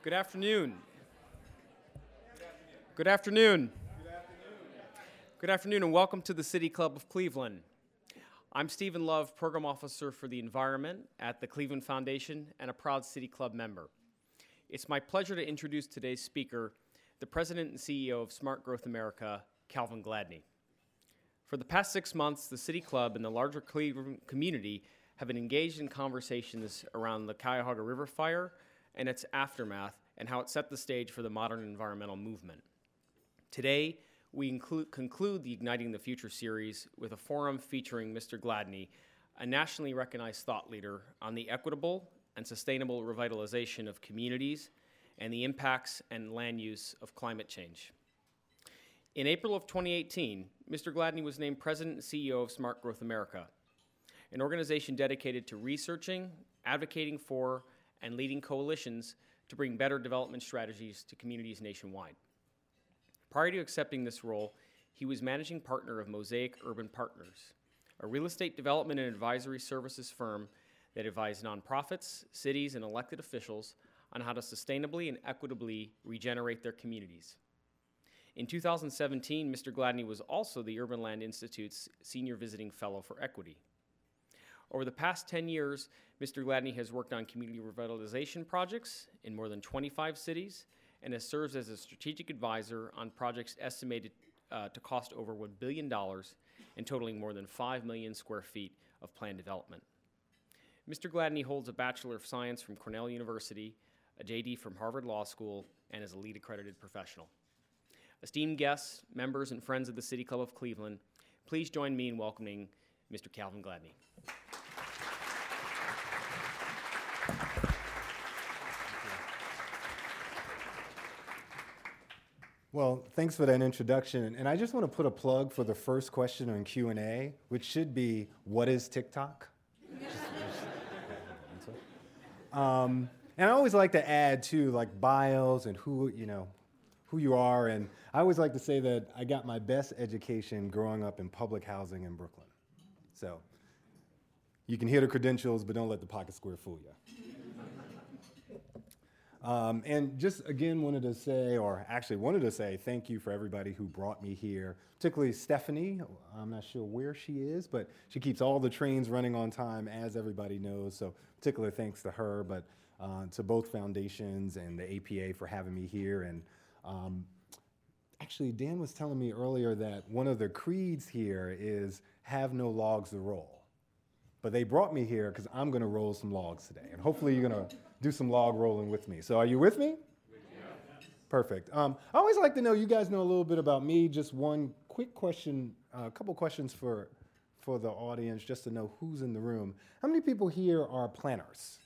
Good afternoon. Good afternoon. Good afternoon. Good afternoon and welcome to the City Club of Cleveland. I'm Stephen Love, Program Officer for the Environment at the Cleveland Foundation and a proud City Club member. It's my pleasure to introduce today's speaker, the President and CEO of Smart Growth America, Calvin Gladney. For the past 6 months, the City Club and the larger Cleveland community have been engaged in conversations around the Cuyahoga River fire and its aftermath, and how it set the stage for the modern environmental movement. Today, we conclude the Igniting the Future series with a forum featuring Mr. Gladney, a nationally recognized thought leader on the equitable and sustainable revitalization of communities and the impacts and land use of climate change. In April of 2018, Mr. Gladney was named President and CEO of Smart Growth America, an organization dedicated to researching, advocating for, and leading coalitions to bring better development strategies to communities nationwide. Prior to accepting this role, he was managing partner of Mosaic Urban Partners, a real estate development and advisory services firm that advised nonprofits, cities, and elected officials on how to sustainably and equitably regenerate their communities. In 2017, Mr. Gladney was also the Urban Land Institute's Senior Visiting Fellow for Equity. Over the past 10 years, Mr. Gladney has worked on community revitalization projects in more than 25 cities and has served as a strategic advisor on projects estimated to cost over $1 billion and totaling more than 5 million square feet of planned development. Mr. Gladney holds a Bachelor of Science from Cornell University, a JD from Harvard Law School, and is a LEED accredited professional. Esteemed guests, members, and friends of the City Club of Cleveland, please join me in welcoming Mr. Calvin Gladney. Well, thanks for that introduction, and I just want to put a plug for the first question on Q&A, which should be, what is TikTok? And I always like to add, too, like bios and who you are, and I always like to say that I got my best education growing up in public housing in Brooklyn. So you can hear the credentials, but don't let the pocket square fool you. And just again wanted to say thank you for everybody who brought me here, particularly Stephanie. I'm not sure where she is, but she keeps all the trains running on time, as everybody knows, so particular thanks to her, but to both foundations and the APA for having me here. And actually, Dan was telling me earlier that one of the creeds here is have no logs to roll, but they brought me here because I'm going to roll some logs today, and hopefully you're going to do some log rolling with me. So are you with me? Yeah. Perfect. I always like to know, you guys know a little bit about me. Just one quick question, a couple questions for the audience, just to know who's in the room. How many people here are planners?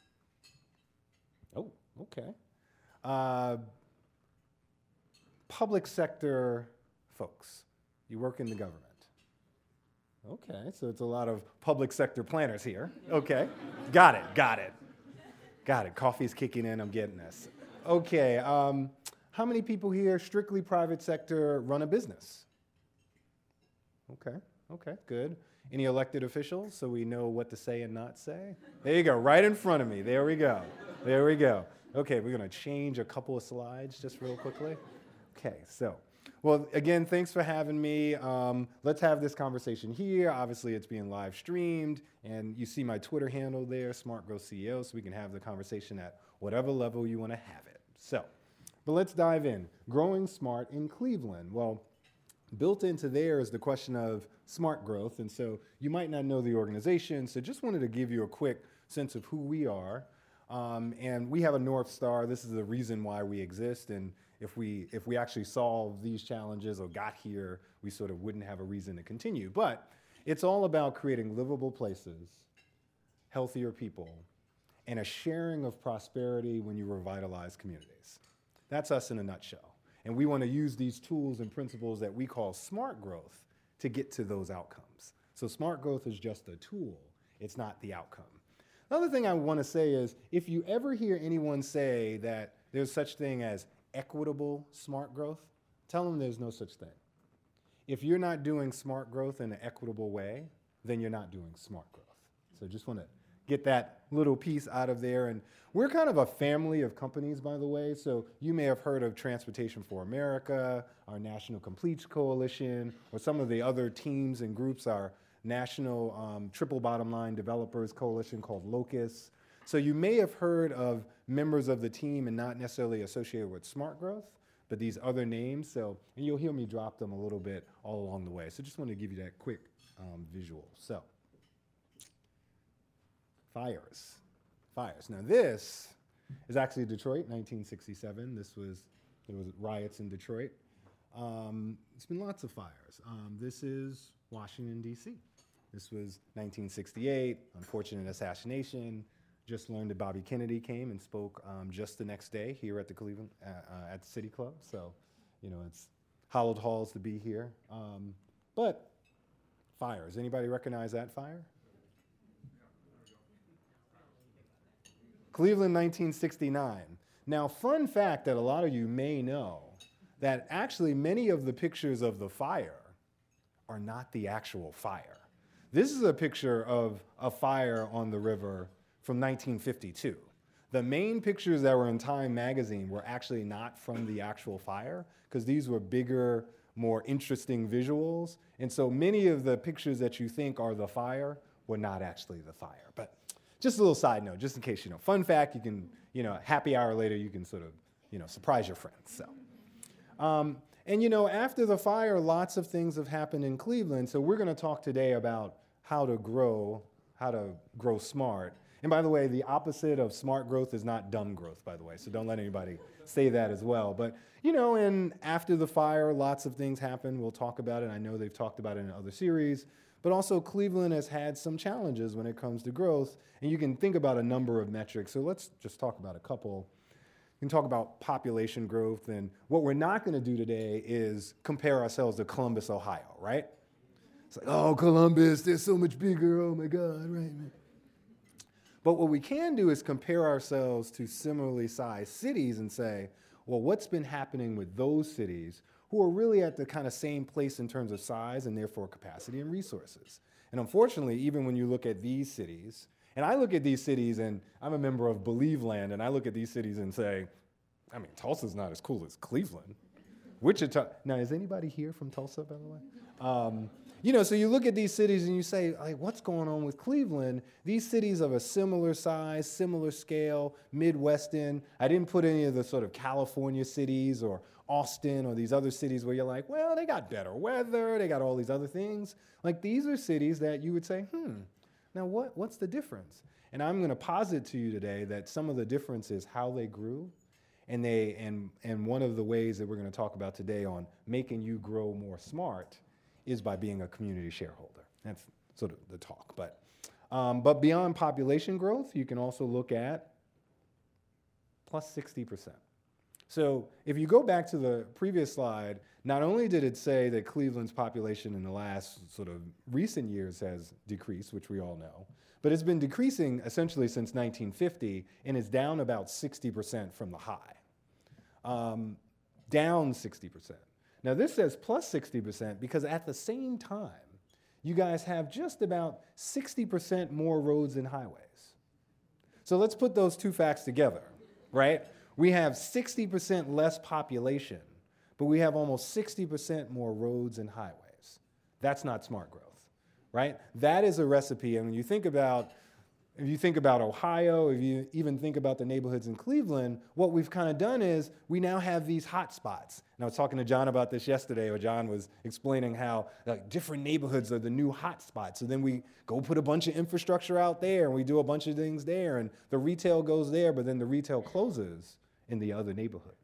Oh, okay. Public sector folks. You work in the government. Okay, so it's a lot of public sector planners here. Okay, got it. Coffee's kicking in. I'm getting this. Okay. How many people here, strictly private sector, run a business? Okay. Okay. Good. Any elected officials, so we know what to say and not say? There you go. Right in front of me. There we go. There we go. Okay. We're going to change a couple of slides just real quickly. Okay. So, well, again, thanks for having me. Let's have this conversation here. Obviously, it's being live streamed, and you see my Twitter handle there, Smart Growth CEO, so we can have the conversation at whatever level you want to have it. So, but let's dive in. Growing smart in Cleveland. Well, Built into there is the question of smart growth, and so you might not know the organization, so just wanted to give you a quick sense of who we are. And we have a North Star. This is the reason why we exist, and if we actually solve these challenges or got here, we sort of wouldn't have a reason to continue. But it's all about creating livable places, healthier people, and a sharing of prosperity when you revitalize communities. That's us in a nutshell. And we want to use these tools and principles that we call smart growth to get to those outcomes. So smart growth is just a tool. It's not the outcome. Another thing I want to say is, if you ever hear anyone say that there's such thing as equitable smart growth, tell them there's no such thing. If you're not doing smart growth in an equitable way, then you're not doing smart growth. So just want to get that little piece out of there. And we're kind of a family of companies, by the way. So you may have heard of Transportation for America, our National Completes Coalition, or some of the other teams and groups, our National Triple Bottom Line Developers Coalition called Locus. So you may have heard of members of the team and not necessarily associated with smart growth, but these other names. So, and you'll hear me drop them a little bit all along the way. So just want to give you that quick visual. So fires. Now this is actually Detroit, 1967. There was riots in Detroit. It's been lots of fires. This is Washington, D.C. This was 1968, unfortunate assassination. Just learned that Bobby Kennedy came and spoke just the next day here at the Cleveland, at the City Club. So, you know, it's hallowed halls to be here. But fires, anybody recognize that fire? Cleveland, 1969. Now, fun fact that a lot of you may know, that actually many of the pictures of the fire are not the actual fire. This is a picture of a fire on the river from 1952. The main pictures that were in Time magazine were actually not from the actual fire, because these were bigger, more interesting visuals. And so many of the pictures that you think are the fire were not actually the fire. But just a little side note, just in case you know. Fun fact, you can, you know, happy hour later, you can sort of, you know, surprise your friends. So, and you know, after the fire, lots of things have happened in Cleveland. So we're going to talk today about how to grow smart. And by the way, the opposite of smart growth is not dumb growth, by the way. So don't let anybody say that as well. But you know, and after the fire, lots of things happened. We'll talk about it. I know they've talked about it in other series. But also Cleveland has had some challenges when it comes to growth, and you can think about a number of metrics. So let's just talk about a couple. We can talk about population growth, and what we're not gonna do today is compare ourselves to Columbus, Ohio, right? It's like, oh, Columbus, they're so much bigger, oh my God, right? But what we can do is compare ourselves to similarly sized cities and say, well, what's been happening with those cities who are really at the kind of same place in terms of size and therefore capacity and resources. And unfortunately, even when you look at these cities, and I look at these cities, and I'm a member of Believeland, and I look at these cities and say, I mean, Tulsa's not as cool as Cleveland. Wichita, now is anybody here from Tulsa, by the way? You know, so you look at these cities and you say, like, what's going on with Cleveland? These cities of a similar size, similar scale, Midwestern. I didn't put any of the sort of California cities or Austin or these other cities where you're like, well, they got better weather, they got all these other things. Like, these are cities that you would say, now what's the difference? And I'm gonna posit to you today that some of the difference is how they grew, and one of the ways that we're gonna talk about today on making you grow more smart is by being a community shareholder. That's sort of the talk. But beyond population growth, you can also look at plus 60%. So if you go back to the previous slide, not only did it say that Cleveland's population in the last sort of recent years has decreased, which we all know, but it's been decreasing essentially since 1950 and is down about 60% from the high. Down 60%. Now this says plus 60% because at the same time, you guys have just about 60% more roads and highways. So let's put those two facts together, right? We have 60% less population, but we have almost 60% more roads and highways. That's not smart growth, right? That is a recipe, and when you think about If you think about Ohio, if you even think about the neighborhoods in Cleveland, what we've kind of done is we now have these hot spots. And I was talking to John about this yesterday, where John was explaining how different neighborhoods are the new hot spots. So then we go put a bunch of infrastructure out there, and we do a bunch of things there, and the retail goes there, but then the retail closes in the other neighborhoods.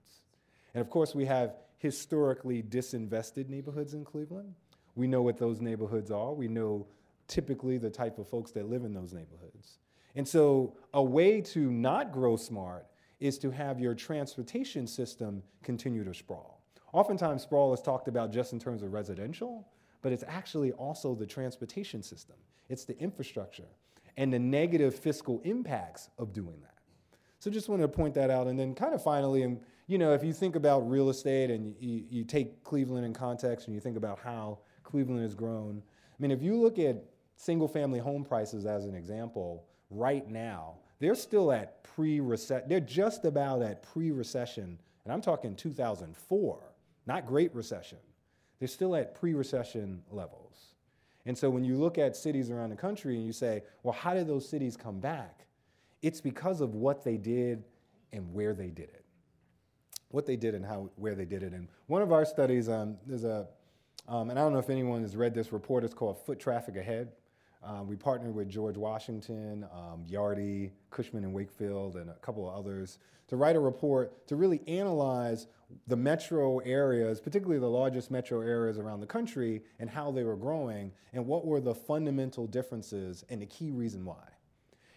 And of course, we have historically disinvested neighborhoods in Cleveland. We know what those neighborhoods are. We know typically the type of folks that live in those neighborhoods. And so a way to not grow smart is to have your transportation system continue to sprawl. Oftentimes, sprawl is talked about just in terms of residential, but it's actually also the transportation system. It's the infrastructure and the negative fiscal impacts of doing that. So just wanted to point that out. And then kind of finally, and you know, if you think about real estate and you take Cleveland in context and you think about how Cleveland has grown, I mean, if you look at single-family home prices as an example, right now, they're still at pre-recession. They're just about at pre-recession, and I'm talking 2004, not Great Recession. They're still at pre-recession levels. And so when you look at cities around the country and you say, well, how did those cities come back? It's because of what they did and where they did it. What they did and how, where they did it. And one of our studies, there's a and I don't know if anyone has read this report. It's called Foot Traffic Ahead. We partnered with George Washington, Yardi, Cushman and Wakefield, and a couple of others to write a report to really analyze the metro areas, particularly the largest metro areas around the country, and how they were growing, and what were the fundamental differences and the key reason why.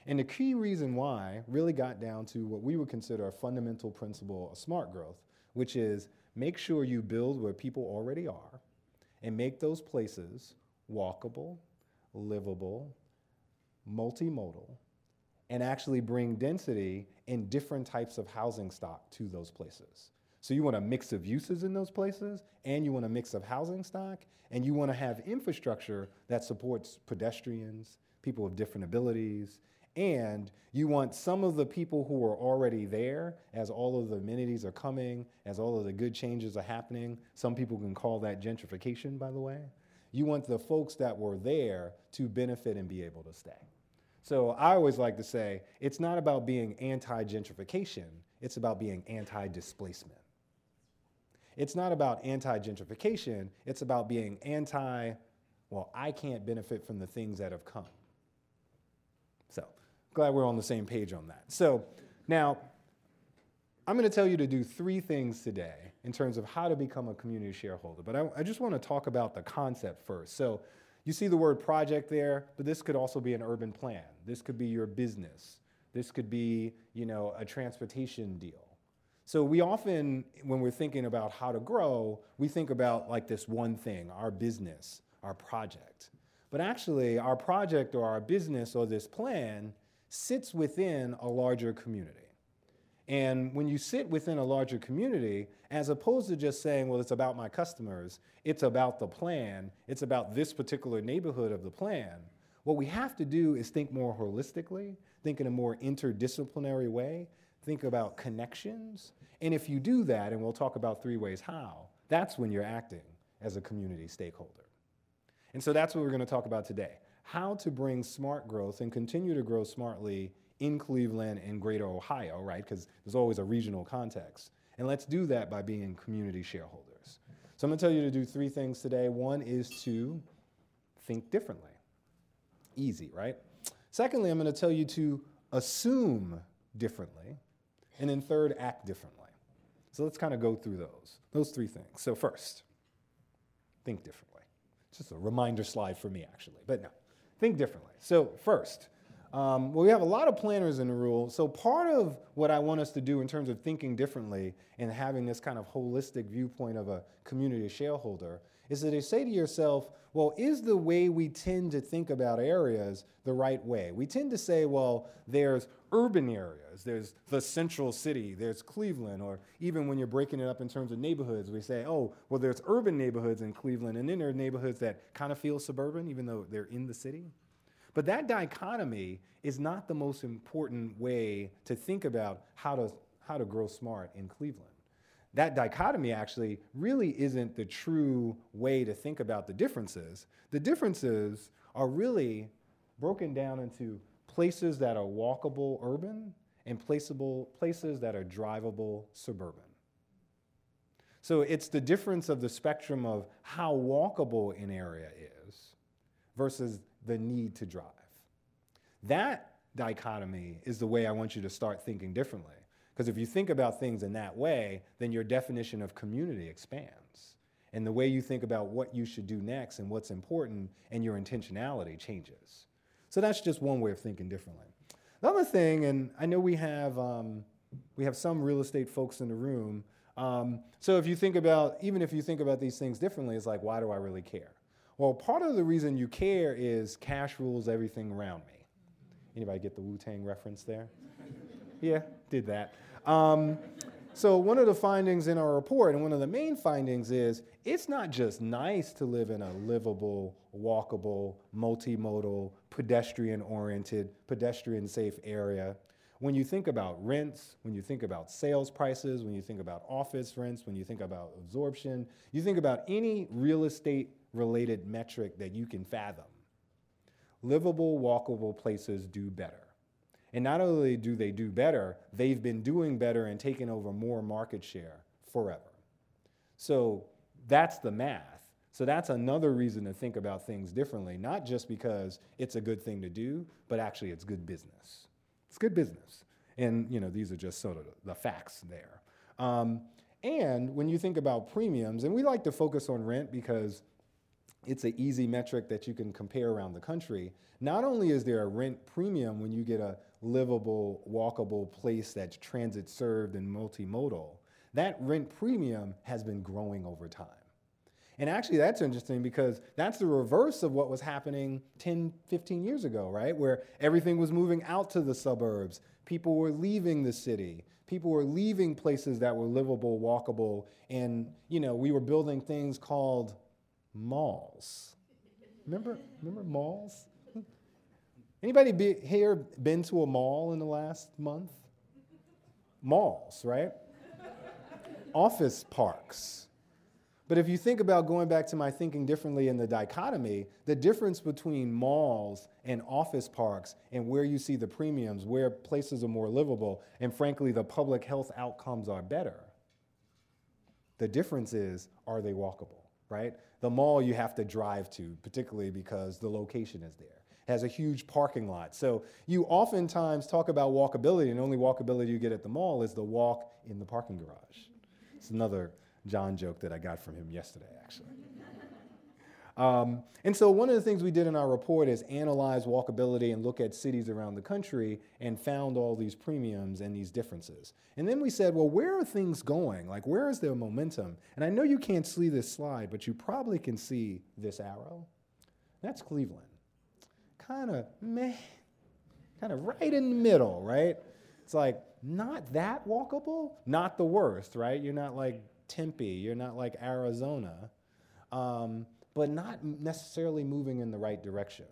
And the key reason why really got down to what we would consider a fundamental principle of smart growth, which is make sure you build where people already are, and make those places walkable, livable, multimodal, and actually bring density and different types of housing stock to those places. So you want a mix of uses in those places, and you want a mix of housing stock, and you want to have infrastructure that supports pedestrians, people with different abilities, and you want some of the people who are already there, as all of the amenities are coming, as all of the good changes are happening. Some people can call that gentrification, by the way. You want the folks that were there to benefit and be able to stay. So I always like to say, it's not about being anti-gentrification, it's about being anti-displacement. It's not about anti-gentrification, it's about being anti, well, I can't benefit from the things that have come. So glad we're on the same page on that. So now I'm going to tell you to do three things today in terms of how to become a community shareholder. But I just want to talk about the concept first. So you see the word project there, but this could also be an urban plan. This could be your business. This could be, you know, a transportation deal. So we often, when we're thinking about how to grow, we think about like this one thing, our business, our project. But actually, our project or our business or this plan sits within a larger community. And when you sit within a larger community, as opposed to just saying, well, it's about my customers, it's about the plan, it's about this particular neighborhood of the plan, what we have to do is think more holistically, think in a more interdisciplinary way, think about connections. And if you do that, and we'll talk about three ways how, that's when you're acting as a community stakeholder. And so that's what we're going to talk about today, how to bring smart growth and continue to grow smartly in Cleveland and greater Ohio, right, because there's always a regional context. And let's do that by being community shareholders. So I'm going to tell you to do three things today. One is to think differently. Easy, right? Secondly, I'm going to tell you to assume differently. And then third, act differently. So let's kind of go through those three things. So first, think differently. Just a reminder slide for me, actually, but no, think differently. So first, well, we have a lot of planners in the room, so part of what I want us to do in terms of thinking differently and having this kind of holistic viewpoint of a community shareholder is that you say to yourself, well, is the way we tend to think about areas the right way? We tend to say, well, there's urban areas, there's the central city, there's Cleveland, or even when you're breaking it up in terms of neighborhoods, we say, oh, well, there's urban neighborhoods in Cleveland, and then there are neighborhoods that kind of feel suburban, even though they're in the city. But that dichotomy is not the most important way to think about how to grow smart in Cleveland. That dichotomy actually really isn't the true way to think about the differences. The differences are really broken down into places that are walkable urban and places that are drivable suburban. So it's the difference of the spectrum of how walkable an area is versus the need to drive. That dichotomy is the way I want you to start thinking differently. Because if you think about things in that way, then your definition of community expands. And the way you think about what you should do next and what's important and your intentionality changes. So that's just one way of thinking differently. The other thing, and I know we have some real estate folks in the room, so if you think about, even if you think about these things differently, it's like, why do I really care? Well, part of the reason you care is cash rules everything around me. Anybody get the Wu-Tang reference there? Yeah, did that. So one of the findings in our report, and one of the main findings is, it's not just nice to live in a livable, walkable, multimodal, pedestrian-oriented, pedestrian-safe area. When you think about rents, when you think about sales prices, when you think about office rents, when you think about absorption, you think about any real estate-related metric that you can fathom. Livable, walkable places do better. And not only do they do better, they've been doing better and taking over more market share forever. So that's the math. So that's another reason to think about things differently, not just because it's a good thing to do, but actually it's good business. It's good business. And you know, these are just sort of the facts there. And when you think about premiums, and we like to focus on rent because it's an easy metric that you can compare around the country. Not only is there a rent premium when you get a livable, walkable place that's transit served and multimodal, that rent premium has been growing over time. And actually that's interesting because that's the reverse of what was happening 10, 15 years ago, right? Where everything was moving out to the suburbs. People were leaving the city. People were leaving places that were livable, walkable. And you know, we were building things called malls. Remember malls? Anybody here been to a mall in the last month? Malls, right? Office parks. But if you think about going back to my thinking differently in the dichotomy, the difference between malls and office parks and where you see the premiums, where places are more livable, and frankly, the public health outcomes are better, the difference is, are they walkable, right? The mall you have to drive to, particularly because the location is there. Has a huge parking lot. So you oftentimes talk about walkability, and the only walkability you get at the mall is the walk in the parking garage. It's another John joke that I got from him yesterday, actually. And so one of the things we did in our report is analyze walkability and look at cities around the country and found all these premiums and these differences. And then we said, well, where are things going? Like, where is their momentum? And I know you can't see this slide, but you probably can see this arrow. That's Cleveland. Kind of meh, kind of right in the middle, right? It's like not that walkable, not the worst, right? You're not like Tempe, you're not like Arizona, but not necessarily moving in the right direction.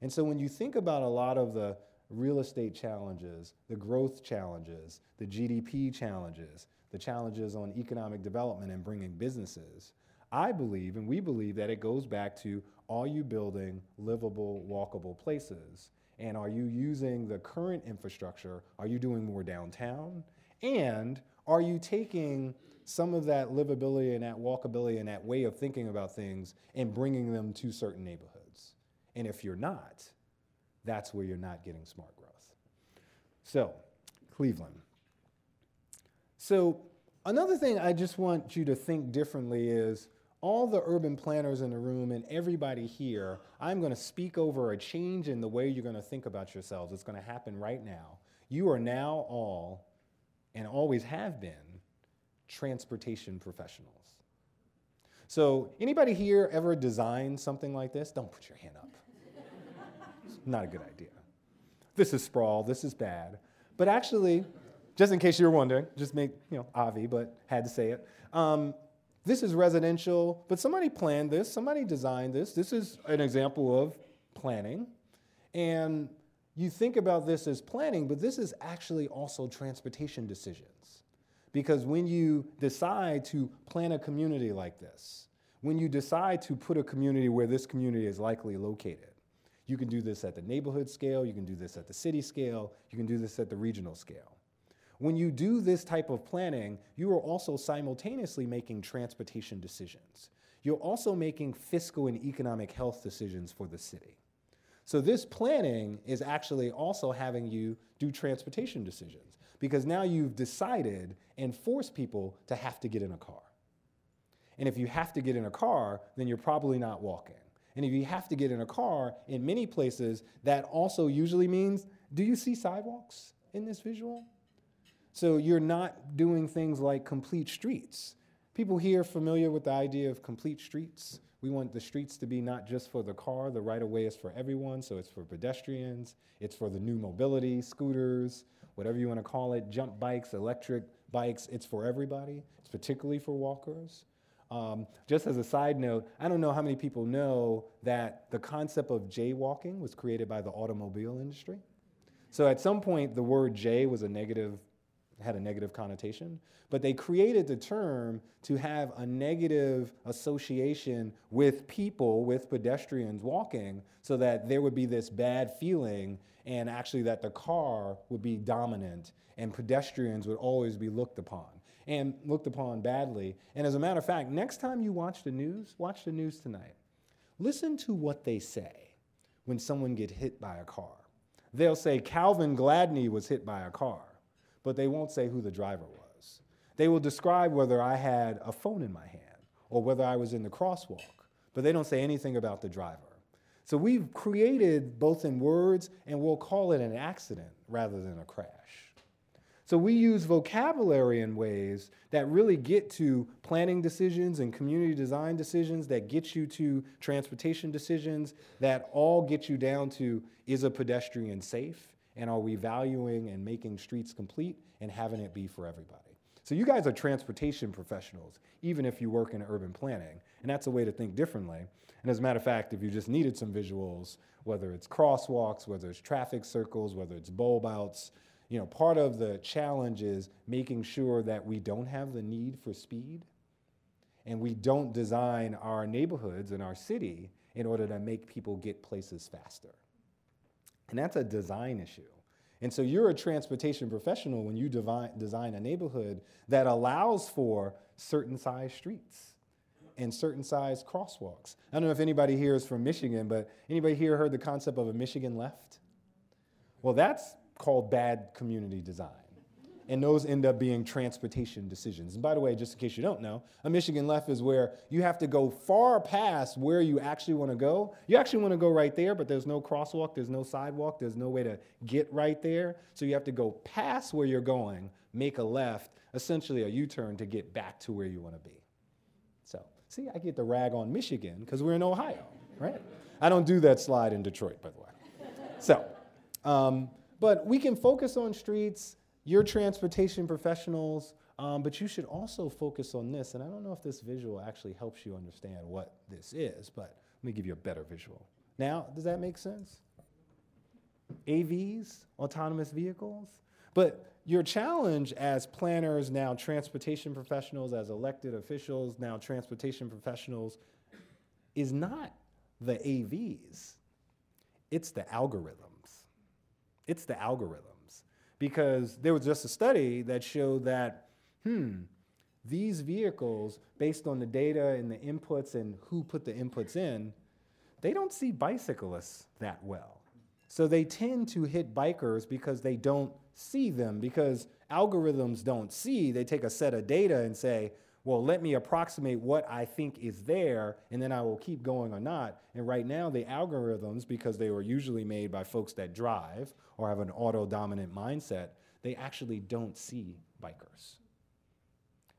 And so when you think about a lot of the real estate challenges, the growth challenges, the GDP challenges, the challenges on economic development and bringing businesses, I believe, and we believe, that it goes back to, are you building livable, walkable places? And are you using the current infrastructure? Are you doing more downtown? And are you taking some of that livability and that walkability and that way of thinking about things and bringing them to certain neighborhoods? And if you're not, that's where you're not getting smart growth. So, Cleveland. So another thing I just want you to think differently is, all the urban planners in the room and everybody here, I'm going to speak over a change in the way you're going to think about yourselves. It's going to happen right now. You are now all, and always have been, transportation professionals. So anybody here ever designed something like this? Don't put your hand up. It's not a good idea. This is sprawl. This is bad. But actually, just in case you were wondering, just make, you know, obvi, but had to say it. This is residential, but somebody planned this, somebody designed this. This is an example of planning. And you think about this as planning, but this is actually also transportation decisions. Because when you decide to plan a community like this, when you decide to put a community where this community is likely located, You can do this at the neighborhood scale, you can do this at the city scale, you can do this at the regional scale. When you do this type of planning, you are also simultaneously making transportation decisions. You're also making fiscal and economic health decisions for the city. So this planning is actually also having you do transportation decisions, because now you've decided and forced people to have to get in a car. And if you have to get in a car, then you're probably not walking. And if you have to get in a car, in many places, that also usually means, do you see sidewalks in this visual? So you're not doing things like complete streets. People here familiar with the idea of complete streets? We want the streets to be not just for the car, the right-of-way is for everyone, so it's for pedestrians, it's for the new mobility, scooters, whatever you want to call it, jump bikes, electric bikes, it's for everybody. It's particularly for walkers. Just as a side note, I don't know how many people know that the concept of jaywalking was created by the automobile industry. So at some point, the word jay was a negative, had a negative connotation, but they created the term to have a negative association with people, with pedestrians walking, so that there would be this bad feeling and actually that the car would be dominant and pedestrians would always be looked upon, and looked upon badly. And as a matter of fact, next time you watch the news tonight. Listen to what they say when someone gets hit by a car. They'll say Calvin Gladney was hit by a car, but they won't say who the driver was. They will describe whether I had a phone in my hand or whether I was in the crosswalk, but they don't say anything about the driver. So we've created, both in words, and we'll call it an accident rather than a crash. So we use vocabulary in ways that really get to planning decisions and community design decisions, that get you to transportation decisions, that all get you down to, is a pedestrian safe? And are we valuing and making streets complete and having it be for everybody? So you guys are transportation professionals, even if you work in urban planning. And that's a way to think differently. And as a matter of fact, if you just needed some visuals, whether it's crosswalks, whether it's traffic circles, whether it's bulb outs, you know, part of the challenge is making sure that we don't have the need for speed and we don't design our neighborhoods and our city in order to make people get places faster. And that's a design issue. And so you're a transportation professional when you design a neighborhood that allows for certain size streets and certain size crosswalks. I don't know if anybody here is from Michigan, but anybody here heard the concept of a Michigan left? Well, that's called bad community design. And those end up being transportation decisions. And by the way, just in case you don't know, a Michigan left is where you have to go far past where you actually want to go. You actually want to go right there, but there's no crosswalk, there's no sidewalk, there's no way to get right there. So you have to go past where you're going, make a left, essentially a U-turn to get back to where you want to be. So, see, I get the rag on Michigan because we're in Ohio, right? I don't do that slide in Detroit, by the way. So, but we can focus on streets. You're transportation professionals, but you should also focus on this. And I don't know if this visual actually helps you understand what this is, but let me give you a better visual. Now, does that make sense? AVs, autonomous vehicles. But your challenge as planners, now transportation professionals, as elected officials, now transportation professionals, is not the AVs. It's the algorithms. It's the algorithms. Because there was just a study that showed that, these vehicles, based on the data and the inputs and who put the inputs in, they don't see bicyclists that well. So they tend to hit bikers because they don't see them, because algorithms don't see. They take a set of data and say, well, let me approximate what I think is there, and then I will keep going or not. And right now, the algorithms, because they were usually made by folks that drive or have an auto-dominant mindset, they actually don't see bikers.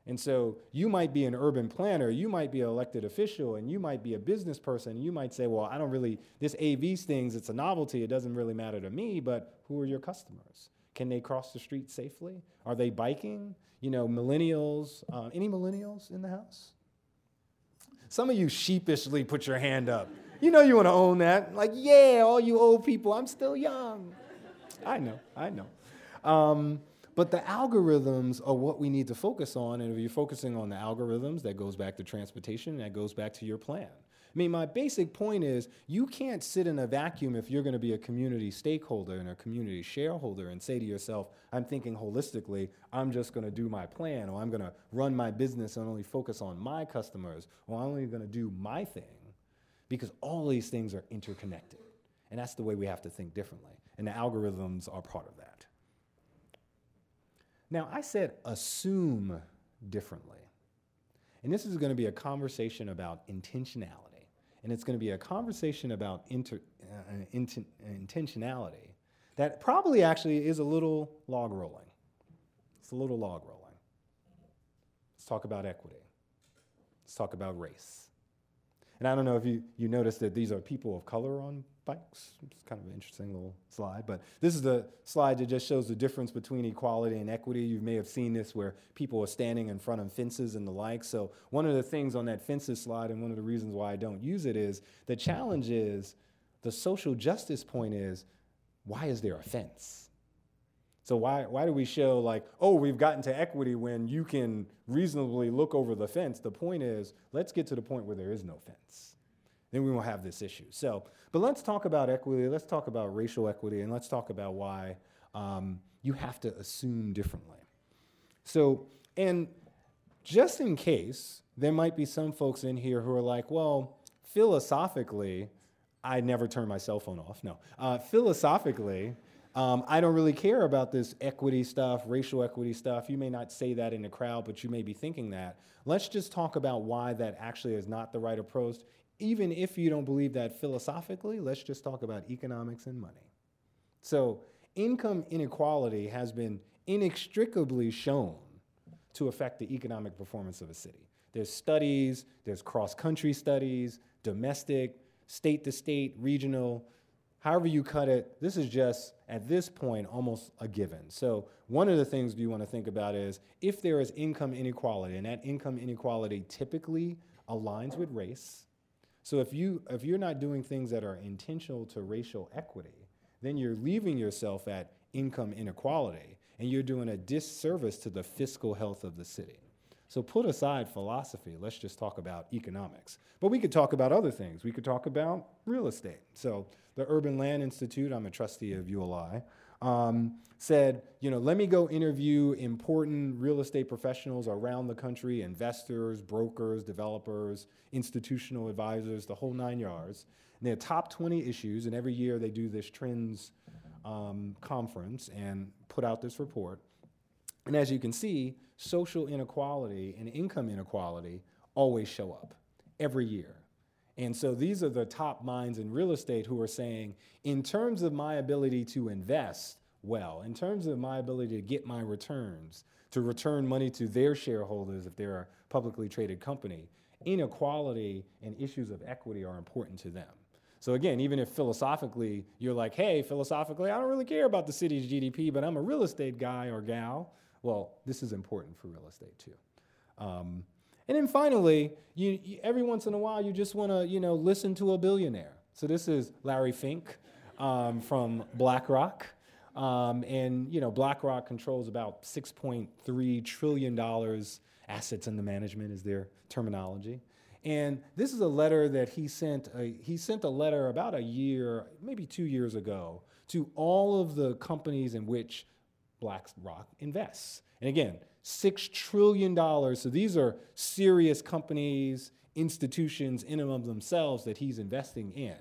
And so you might be an urban planner, you might be an elected official, and you might be a business person. You might say, well, I don't really, this AVs things, it's a novelty, it doesn't really matter to me, but who are your customers? Can they cross the street safely? Are they biking? You know, millennials, any millennials in the house? Some of you sheepishly put your hand up. You know you want to own that. Like, yeah, all you old people, I'm still young. I know, I know. But the algorithms are what we need to focus on, and if you're focusing on the algorithms, that goes back to transportation, and that goes back to your plan. I mean, my basic point is you can't sit in a vacuum if you're going to be a community stakeholder and a community shareholder and say to yourself, I'm thinking holistically, I'm just going to do my plan, or I'm going to run my business and only focus on my customers, or I'm only going to do my thing, because all these things are interconnected. And that's the way we have to think differently. And the algorithms are part of that. Now, I said assume differently. And this is going to be a conversation about intentionality. And it's going to be a conversation about intentionality that probably actually is a little log rolling. It's a little log rolling. Let's talk about equity. Let's talk about race. And I don't know if you noticed that these are people of color on bikes. It's kind of an interesting little slide, but this is the slide that just shows the difference between equality and equity. You may have seen this where people are standing in front of fences and the like. So one of the things on that fences slide, and one of the reasons why I don't use it, is the challenge is, the social justice point is, why is there a fence? So why do we show like, oh, we've gotten to equity when you can reasonably look over the fence? The point is, let's get to the point where there is no fence. Then we won't have this issue. So, but let's talk about equity, let's talk about racial equity, and let's talk about why you have to assume differently. So, and just in case, there might be some folks in here who are like, well, philosophically, I never turn my cell phone off, no. Philosophically, I don't really care about this equity stuff, racial equity stuff. You may not say that in the crowd, but you may be thinking that. Let's just talk about why that actually is not the right approach. Even if you don't believe that philosophically, let's just talk about economics and money. So income inequality has been inextricably shown to affect the economic performance of a city. There's studies, there's cross-country studies, domestic, state-to-state, regional. However you cut it, this is just, at this point, almost a given. So one of the things you want to think about is, if there is income inequality, and that income inequality typically aligns with race, so if you're not doing things that are intentional to racial equity, then you're leaving yourself at income inequality, and you're doing a disservice to the fiscal health of the city. So put aside philosophy, let's just talk about economics. But we could talk about other things. We could talk about real estate. So the Urban Land Institute, I'm a trustee of ULI, said, you know, let me go interview important real estate professionals around the country, investors, brokers, developers, institutional advisors, the whole nine yards. And their top 20 issues, and every year they do this trends conference and put out this report. And as you can see, social inequality and income inequality always show up every year. And so these are the top minds in real estate who are saying, in terms of my ability to invest well, in terms of my ability to get my returns, to return money to their shareholders if they're a publicly traded company, inequality and issues of equity are important to them. So again, even if philosophically you're like, hey, philosophically, I don't really care about the city's GDP, but I'm a real estate guy or gal, well, this is important for real estate too. And then finally, every once in a while, you just want to, you know, listen to a billionaire. So this is Larry Fink from BlackRock, and you know, BlackRock controls about $6.3 trillion assets under management is their terminology. And this is a letter that he sent. He sent a letter about a year, maybe 2 years ago, to all of the companies in which BlackRock invests. And again, $6 trillion. So these are serious companies, institutions in and of themselves that he's investing in.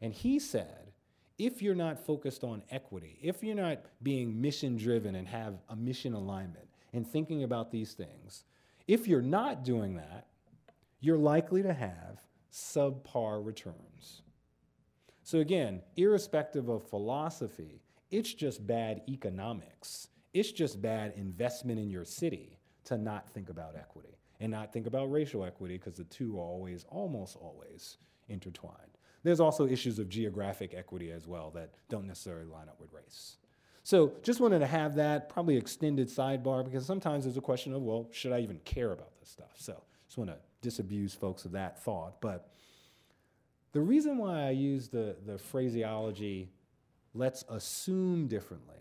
And he said, if you're not focused on equity, if you're not being mission-driven and have a mission alignment and thinking about these things, if you're not doing that, you're likely to have subpar returns. So again, irrespective of philosophy, it's just bad economics. It's just bad investment in your city to not think about equity and not think about racial equity, because the two are always, almost always, intertwined. There's also issues of geographic equity as well that don't necessarily line up with race. So just wanted to have that probably extended sidebar, because sometimes there's a question of, well, should I even care about this stuff? So just want to disabuse folks of that thought. But the reason why I use the phraseology, let's assume differently,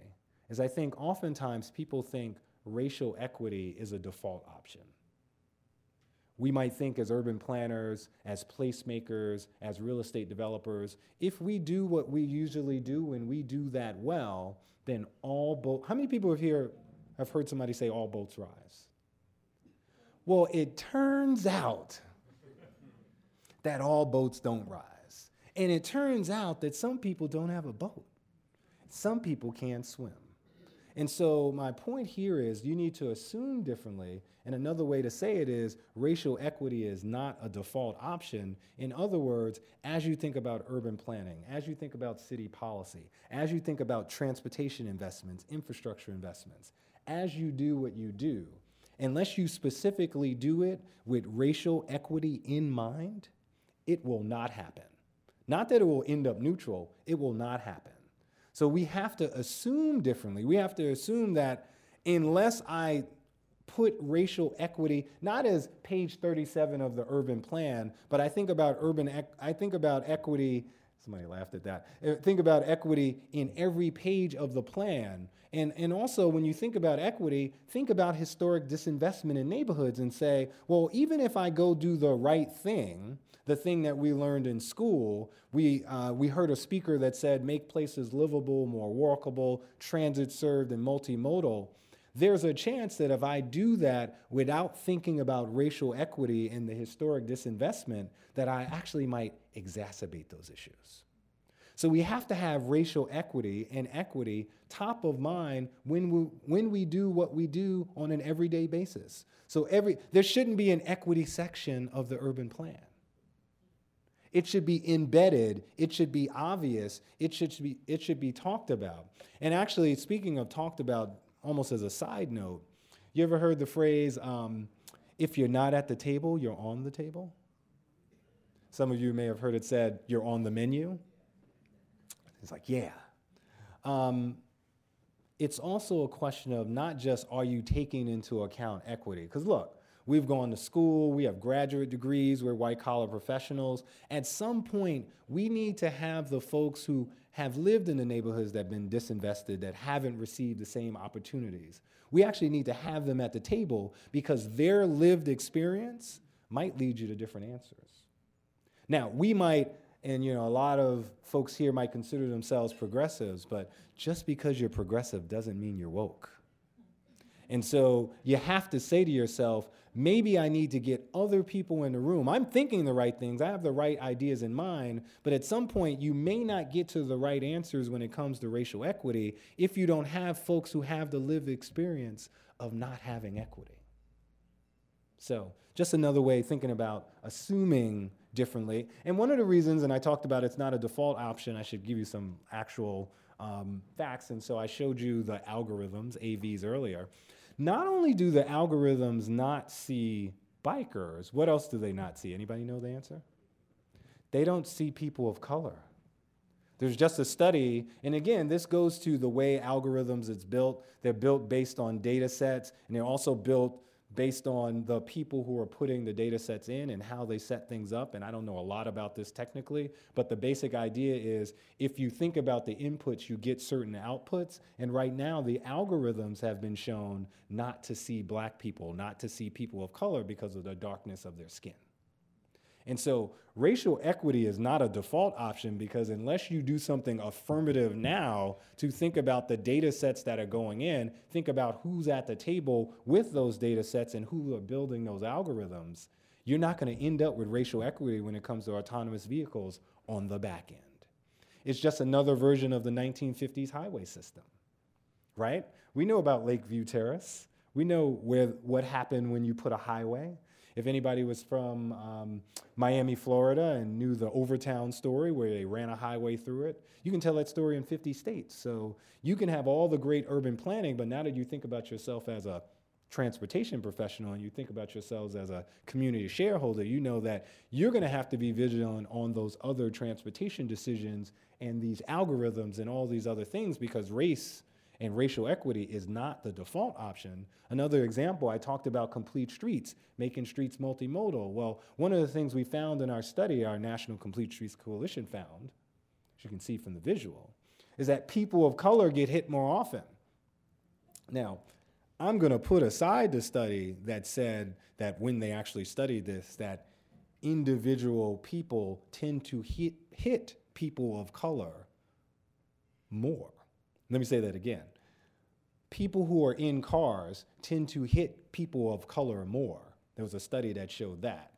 is I think oftentimes people think racial equity is a default option. we might think as urban planners, as placemakers, as real estate developers, if we do what we usually do and we do that well, then all boats, how many people here have heard somebody say all boats rise? Well, it turns out that all boats don't rise. And it turns out that some people don't have a boat. Some people can't swim. And so my point here is you need to assume differently. And another way to say it is racial equity is not a default option. In other words, as you think about urban planning, as you think about city policy, as you think about transportation investments, infrastructure investments, as you do what you do, unless you specifically do it with racial equity in mind, it will not happen. Not that it will end up neutral, it will not happen. So we have to assume differently. We have to assume that unless I put racial equity, not as page 37 of the urban plan, but I think about equity, somebody laughed at that, I think about equity in every page of the plan. And also when you think about equity, think about historic disinvestment in neighborhoods and say, well, even if I go do the right thing, the thing that we learned in school, we heard a speaker that said, make places livable, more walkable, transit served, and multimodal. There's a chance that if I do that without thinking about racial equity and the historic disinvestment, that I actually might exacerbate those issues. So we have to have racial equity and equity top of mind when we do what we do on an everyday basis. So there shouldn't be an equity section of the urban plan. It should be embedded, it should be obvious, it should be talked about. And actually, speaking of talked about, almost as a side note, you ever heard the phrase, if you're not at the table, you're on the table? Some of you may have heard it said, you're on the menu. It's like, yeah. It's also a question of not just are you taking into account equity, because look, we've gone to school, we have graduate degrees, we're white-collar professionals. At some point, we need to have the folks who have lived in the neighborhoods that have been disinvested, that haven't received the same opportunities. We actually need to have them at the table because their lived experience might lead you to different answers. Now, we might, and you know, a lot of folks here might consider themselves progressives, but just because you're progressive doesn't mean you're woke. And so you have to say to yourself, maybe I need to get other people in the room. I'm thinking the right things. I have the right ideas in mind. But at some point, you may not get to the right answers when it comes to racial equity if you don't have folks who have the lived experience of not having equity. So just another way of thinking about assuming differently. And one of the reasons, and I talked about it's not a default option, I should give you some actual facts. And so I showed you the algorithms, AVs, earlier. Not only do the algorithms not see bikers, what else do they not see? Anybody know the answer? They don't see people of color. There's just a study, and again, this goes to the way algorithms it's built. They're built based on data sets, and they're also built based on the people who are putting the data sets in and how they set things up, and I don't know a lot about this technically, but the basic idea is if you think about the inputs, you get certain outputs, and right now the algorithms have been shown not to see black people, not to see people of color because of the darkness of their skin. And so racial equity is not a default option because unless you do something affirmative now to think about the data sets that are going in, think about who's at the table with those data sets and who are building those algorithms, you're not going to end up with racial equity when it comes to autonomous vehicles on the back end. It's just another version of the 1950s highway system, right? We know about Lakeview Terrace. We know what happened when you put a highway. If anybody was from Miami, Florida, and knew the Overtown story where they ran a highway through it, you can tell that story in 50 states. So you can have all the great urban planning, but now that you think about yourself as a transportation professional and you think about yourselves as a community shareholder, you know that you're going to have to be vigilant on those other transportation decisions and these algorithms and all these other things because race and racial equity is not the default option. Another example, I talked about complete streets, making streets multimodal. Well, one of the things we found in our study, our National Complete Streets Coalition found, as you can see from the visual, is that people of color get hit more often. Now, I'm going to put aside the study that said that when they actually studied this, that individual people tend to hit people of color more. Let me say that again. People who are in cars tend to hit people of color more. There was a study that showed that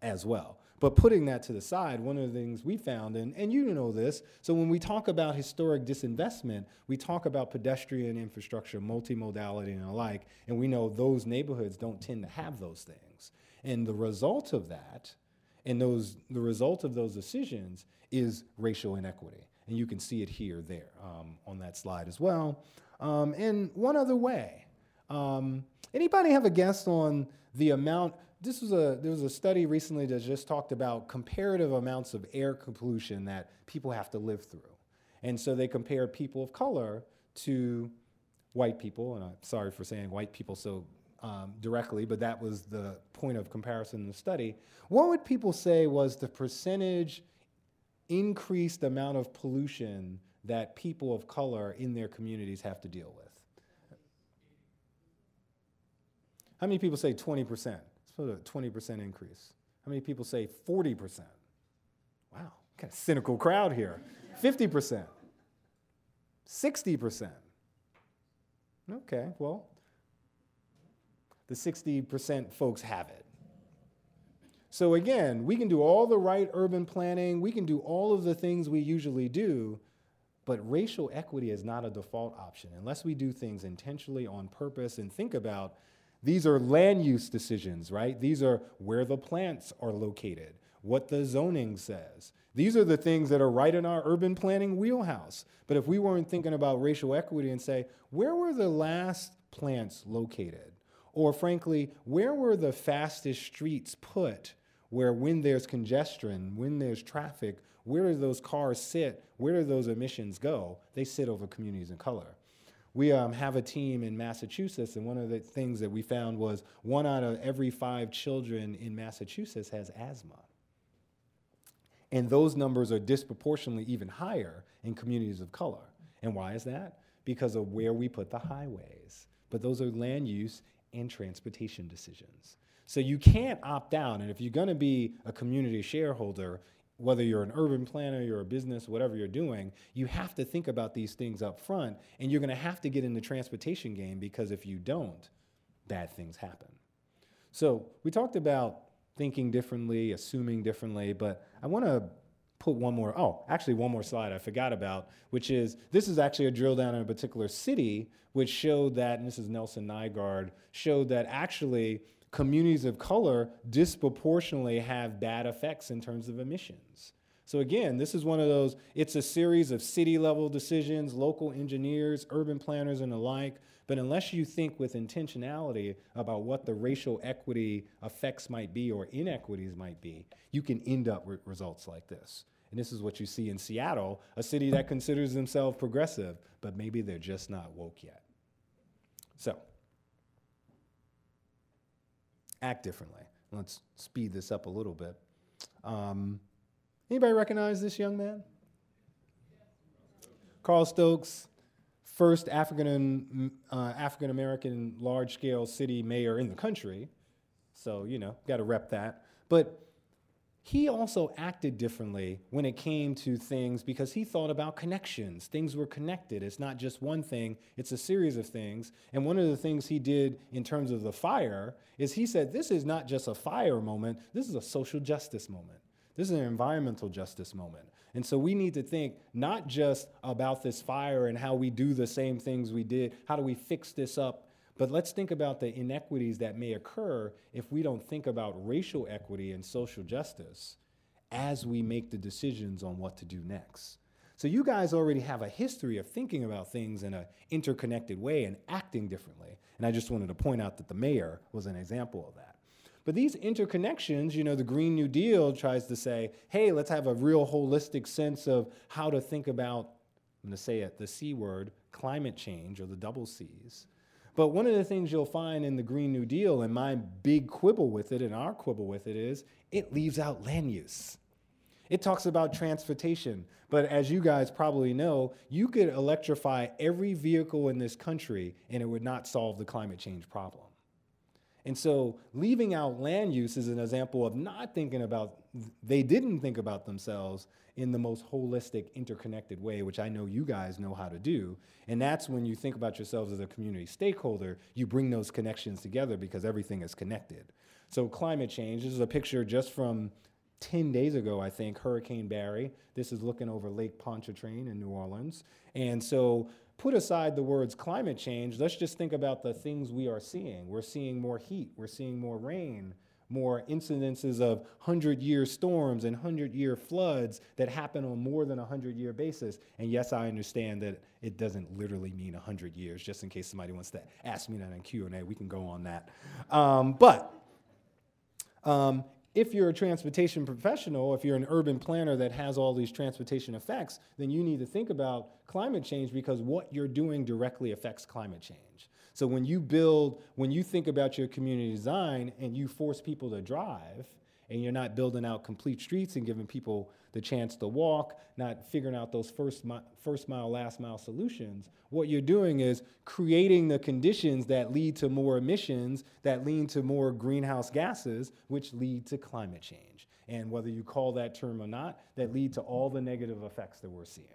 as well. But putting that to the side, one of the things we found, and you know this, so when we talk about historic disinvestment, we talk about pedestrian infrastructure, multimodality, and the like, and we know those neighborhoods don't tend to have those things. And the result of that, and the result of those decisions is racial inequity. And you can see it here, there, on that slide as well. And one other way, anybody have a guess on the amount? There was a study recently that just talked about comparative amounts of air pollution that people have to live through. And so they compared people of color to white people, and I'm sorry for saying white people so directly, but that was the point of comparison in the study. What would people say was the percentage increased amount of pollution that people of color in their communities have to deal with? How many people say 20%? So a 20% increase. How many people say 40%? Wow, kind of cynical crowd here. 50%, 60%. Okay, well, the 60% folks have it. So again, we can do all the right urban planning, we can do all of the things we usually do, but racial equity is not a default option unless we do things intentionally on purpose and think about these are land use decisions, right? These are where the plants are located, what the zoning says. These are the things that are right in our urban planning wheelhouse. But if we weren't thinking about racial equity and say, where were the last plants located? Or frankly, where were the fastest streets put where when there's congestion, when there's traffic, where do those cars sit? Where do those emissions go? They sit over communities of color. We have a team in Massachusetts, and one of the things that we found was 1 out of every 5 children in Massachusetts has asthma. And those numbers are disproportionately even higher in communities of color. And why is that? Because of where we put the highways. But those are land use and transportation decisions. So you can't opt out, and if you're gonna be a community shareholder, whether you're an urban planner, you're a business, whatever you're doing, you have to think about these things up front, and you're gonna have to get in the transportation game because if you don't, bad things happen. So we talked about thinking differently, assuming differently, but I wanna put one more slide I forgot about, which is, this is actually a drill down in a particular city, which showed that, and this is Nelson Nygaard, showed that actually communities of color disproportionately have bad effects in terms of emissions. So again, this is one of those, it's a series of city-level decisions, local engineers, urban planners, and the like, but unless you think with intentionality about what the racial equity effects might be or inequities might be, you can end up with results like this. And this is what you see in Seattle, a city that considers themselves progressive, but maybe they're just not woke yet. So, act differently. Let's speed this up a little bit. Anybody recognize this young man? Carl Stokes, first African-American large-scale city mayor in the country. So, you know, got to rep that. But he also acted differently when it came to things because he thought about connections. Things were connected. It's not just one thing. It's a series of things. And one of the things he did in terms of the fire is he said, this is not just a fire moment. This is a social justice moment. This is an environmental justice moment. And so we need to think not just about this fire and how we do the same things we did. How do we fix this up? But let's think about the inequities that may occur if we don't think about racial equity and social justice as we make the decisions on what to do next. So you guys already have a history of thinking about things in an interconnected way and acting differently. And I just wanted to point out that the mayor was an example of that. But these interconnections, you know, the Green New Deal tries to say, hey, let's have a real holistic sense of how to think about, I'm gonna say it, the C word, climate change, or the double C's. But one of the things you'll find in the Green New Deal, and my big quibble with it and our quibble with it is, it leaves out land use. It talks about transportation. But as you guys probably know, you could electrify every vehicle in this country and it would not solve the climate change problem. And so leaving out land use is an example of not thinking about, they didn't think about themselves in the most holistic, interconnected way, which I know you guys know how to do. And that's when you think about yourselves as a community stakeholder, you bring those connections together because everything is connected. So climate change, this is a picture just from 10 days ago, I think, Hurricane Barry. This is looking over Lake Pontchartrain in New Orleans. And so put aside the words climate change, let's just think about the things we are seeing. We're seeing more heat, we're seeing more rain, more incidences of 100-year storms and 100-year floods that happen on more than a 100-year basis. And yes, I understand that it doesn't literally mean 100 years, just in case somebody wants to ask me that in Q&A, we can go on that. If you're a transportation professional, if you're an urban planner that has all these transportation effects, then you need to think about climate change because what you're doing directly affects climate change. So when you build, when you think about your community design and you force people to drive and you're not building out complete streets and giving people the chance to walk, not figuring out those first mile, last mile solutions, what you're doing is creating the conditions that lead to more emissions, that lead to more greenhouse gases, which lead to climate change. And whether you call that term or not, that lead to all the negative effects that we're seeing.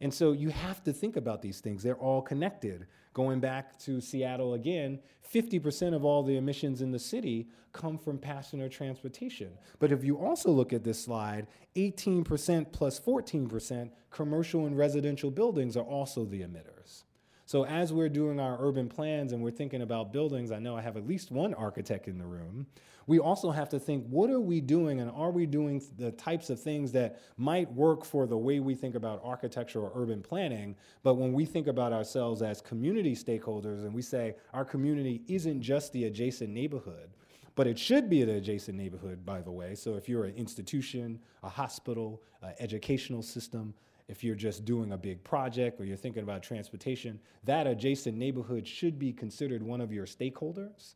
And so you have to think about these things. They're all connected. Going back to Seattle again, 50% of all the emissions in the city come from passenger transportation. But if you also look at this slide, 18% plus 14% commercial and residential buildings are also the emitters. So as we're doing our urban plans and we're thinking about buildings, I know I have at least one architect in the room, we also have to think, what are we doing and are we doing the types of things that might work for the way we think about architecture or urban planning, but when we think about ourselves as community stakeholders and we say our community isn't just the adjacent neighborhood, but it should be an adjacent neighborhood, by the way. So if you're an institution, a hospital, an educational system, if you're just doing a big project or you're thinking about transportation, that adjacent neighborhood should be considered one of your stakeholders.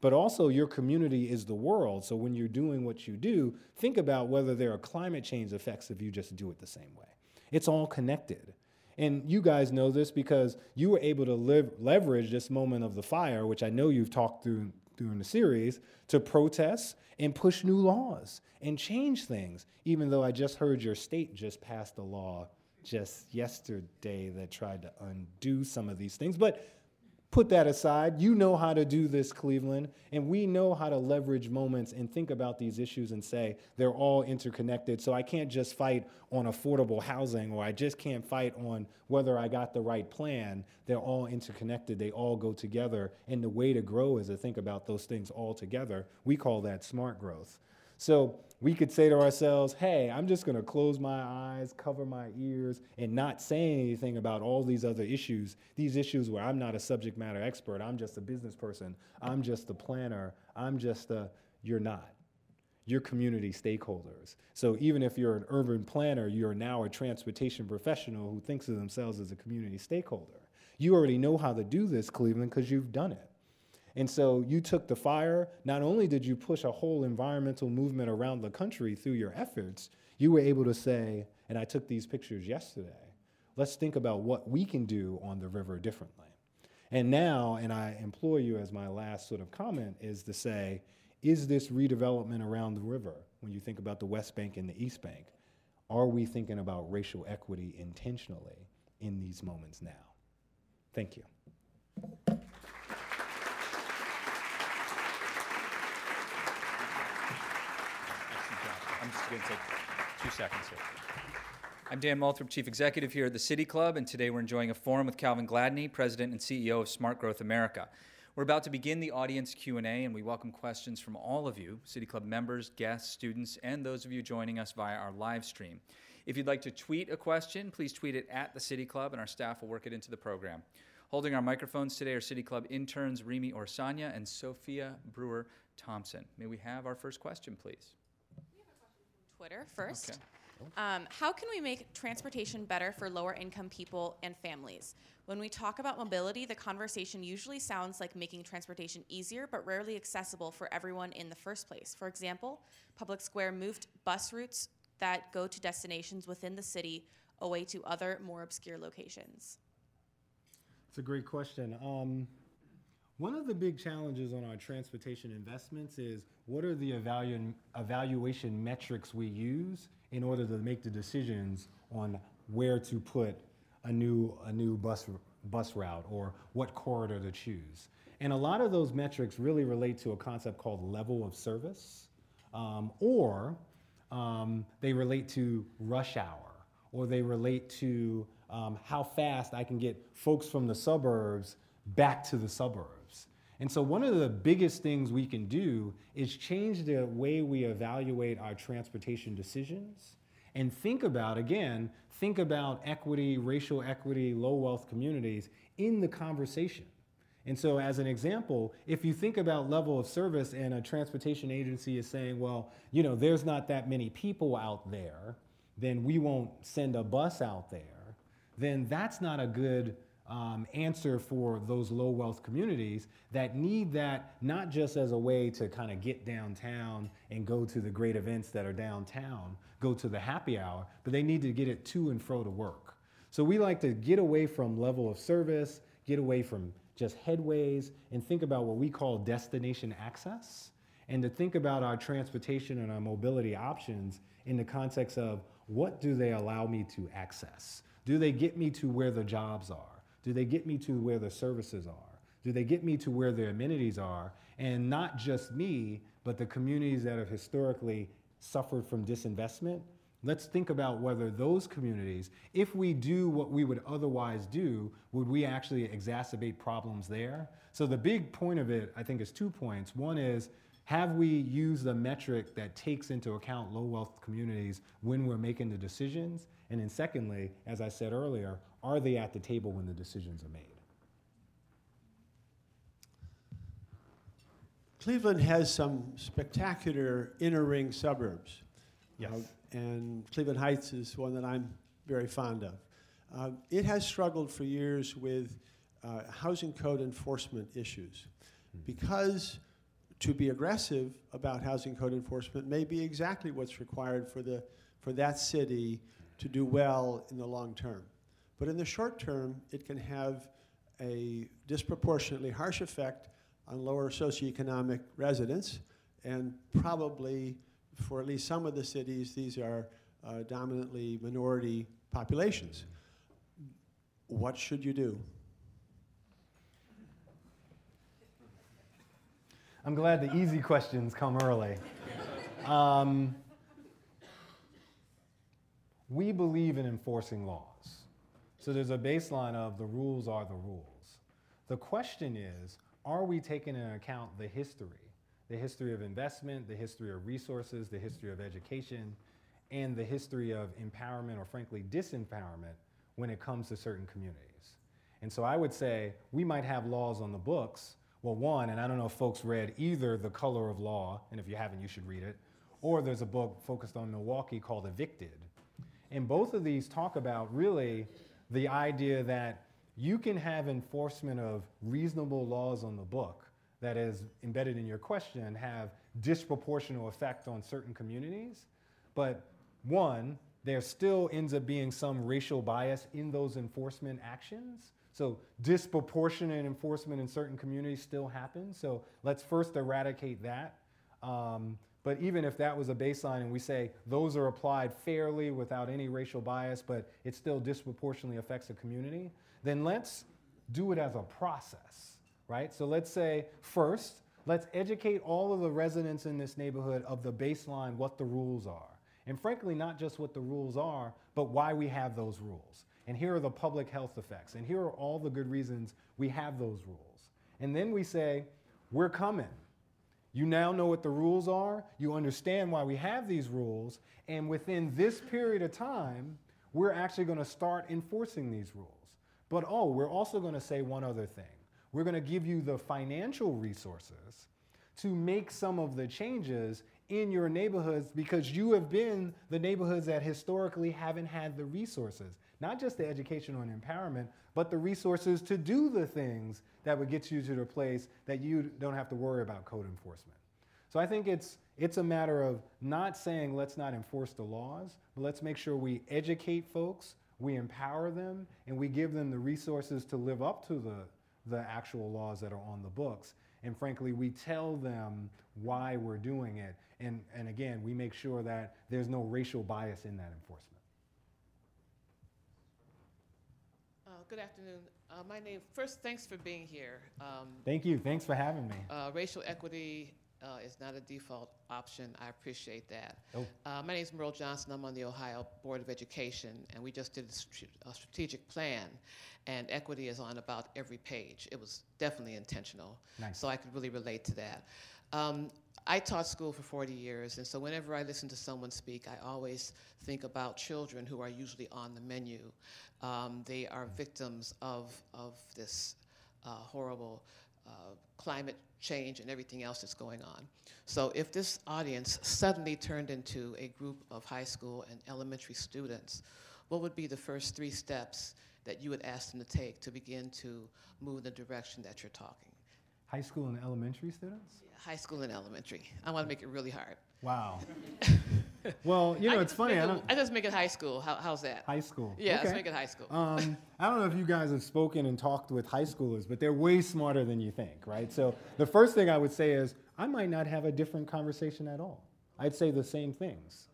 But also your community is the world, so when you're doing what you do, think about whether there are climate change effects if you just do it the same way. It's all connected. And you guys know this because you were able to leverage this moment of the fire, which I know you've talked through during the series, to protest and push new laws and change things, even though I just heard your state just passed a law just yesterday that tried to undo some of these things. But put that aside, you know how to do this, Cleveland, and we know how to leverage moments and think about these issues and say they're all interconnected, so I can't just fight on affordable housing or I just can't fight on whether I got the right plan. They're all interconnected, they all go together, and the way to grow is to think about those things all together. We call that smart growth. So we could say to ourselves, hey, I'm just gonna close my eyes, cover my ears, and not say anything about all these issues where I'm not a subject matter expert, I'm just a business person, I'm just a planner, I'm just a, you're not. You're community stakeholders. So even if you're an urban planner, you're now a transportation professional who thinks of themselves as a community stakeholder. You already know how to do this, Cleveland, because you've done it. And so you took the fire, not only did you push a whole environmental movement around the country through your efforts, you were able to say, and I took these pictures yesterday, let's think about what we can do on the river differently. And now, and I implore you as my last sort of comment, is to say, is this redevelopment around the river, when you think about the West Bank and the East Bank, are we thinking about racial equity intentionally in these moments now? Thank you. I'm just going to take 2 seconds here. I'm Dan Multhrop, Chief Executive here at the City Club, and today we're enjoying a forum with Calvin Gladney, President and CEO of Smart Growth America. We're about to begin the audience Q&A, and we welcome questions from all of you, City Club members, guests, students, and those of you joining us via our live stream. If you'd like to tweet a question, please tweet it at the City Club, and our staff will work it into the program. Holding our microphones today are City Club interns Remy Orsanya and Sophia Brewer-Thompson. May we have our first question, please? Twitter first. Okay. How can we make transportation better for lower income people and families? When we talk about mobility, the conversation usually sounds like making transportation easier but rarely accessible for everyone in the first place. For example, Public Square moved bus routes that go to destinations within the city away to other more obscure locations? That's a great question. One of the big challenges on our transportation investments is what are the evaluation metrics we use in order to make the decisions on where to put a new bus route or what corridor to choose. And a lot of those metrics really relate to a concept called level of service, or they relate to rush hour, or they relate to how fast I can get folks from the suburbs back to the suburbs. And so one of the biggest things we can do is change the way we evaluate our transportation decisions and think about, again, equity, racial equity, low wealth communities in the conversation. And so as an example, if you think about level of service and a transportation agency is saying, well, you know, there's not that many people out there, then we won't send a bus out there, then that's not a good answer for those low wealth communities that need that not just as a way to kind of get downtown and go to the great events that are downtown, go to the happy hour, but they need to get it to and fro to work. So we like to get away from level of service, get away from just headways, and think about what we call destination access, and to think about our transportation and our mobility options in the context of what do they allow me to access? Do they get me to where the jobs are? Do they get me to where the services are? Do they get me to where the amenities are? And not just me, but the communities that have historically suffered from disinvestment. Let's think about whether those communities, if we do what we would otherwise do, would we actually exacerbate problems there? So the big point of it, I think, is 2 points. One is, have we used a metric that takes into account low wealth communities when we're making the decisions? And then secondly, as I said earlier, are they at the table when the decisions are made? Cleveland has some spectacular inner ring suburbs. Yes. And Cleveland Heights is one that I'm very fond of. It has struggled for years with housing code enforcement issues, because to be aggressive about housing code enforcement may be exactly what's required for that city to do well in the long term. But in the short term, it can have a disproportionately harsh effect on lower socioeconomic residents, and probably for at least some of the cities, these are dominantly minority populations. What should you do? I'm glad the easy questions come early. We believe in enforcing laws. So there's a baseline of the rules are the rules. The question is, are we taking into account the history of investment, the history of resources, the history of education, and the history of empowerment or frankly disempowerment when it comes to certain communities? And so I would say we might have laws on the books. Well, one, and I don't know if folks read either The Color of Law, and if you haven't, you should read it, or there's a book focused on Milwaukee called Evicted. And both of these talk about really the idea that you can have enforcement of reasonable laws on the book that is embedded in your question have disproportionate effect on certain communities. But one, there still ends up being some racial bias in those enforcement actions. So disproportionate enforcement in certain communities still happens. So let's first eradicate that. But even if that was a baseline and we say those are applied fairly without any racial bias, but it still disproportionately affects a community, then let's do it as a process, right? So let's say first, let's educate all of the residents in this neighborhood of the baseline, what the rules are. And frankly, not just what the rules are, but why we have those rules. And here are the public health effects. And here are all the good reasons we have those rules. And then we say, we're coming. You now know what the rules are, you understand why we have these rules, and within this period of time, we're actually going to start enforcing these rules. But oh, we're also going to say one other thing. We're going to give you the financial resources to make some of the changes in your neighborhoods, because you have been the neighborhoods that historically haven't had the resources, not just the educational and empowerment, but the resources to do the things that would get you to the place that you don't have to worry about code enforcement. So I think it's a matter of not saying let's not enforce the laws, but let's make sure we educate folks, we empower them, and we give them the resources to live up to the actual laws that are on the books. And frankly, we tell them why we're doing it. And again, we make sure that there's no racial bias in that enforcement. Good afternoon. My name, first, thanks for being here. Thank you. Thanks for having me. Racial equity is not a default option. I appreciate that. Oh. My name is Merle Johnson. I'm on the Ohio Board of Education, and we just did a strategic plan, and equity is on about every page. It was definitely intentional, nice. So I could really relate to that. I taught school for 40 years, and so whenever I listen to someone speak, I always think about children who are usually on the menu. They are victims of this horrible climate change and everything else that's going on. So if this audience suddenly turned into a group of high school and elementary students, what would be the first three steps that you would ask them to take to begin to move in the direction that you're talking? High school and elementary students? Yeah, high school and elementary. I want to make it really hard. Wow. Well, you know, it's funny. I just make it high school. How's that? High school. Yeah, okay. Let's make it high school. I don't know if you guys have spoken and talked with high schoolers, but they're way smarter than you think, right? So the first thing I would say is I might not have a different conversation at all. I'd say the same things.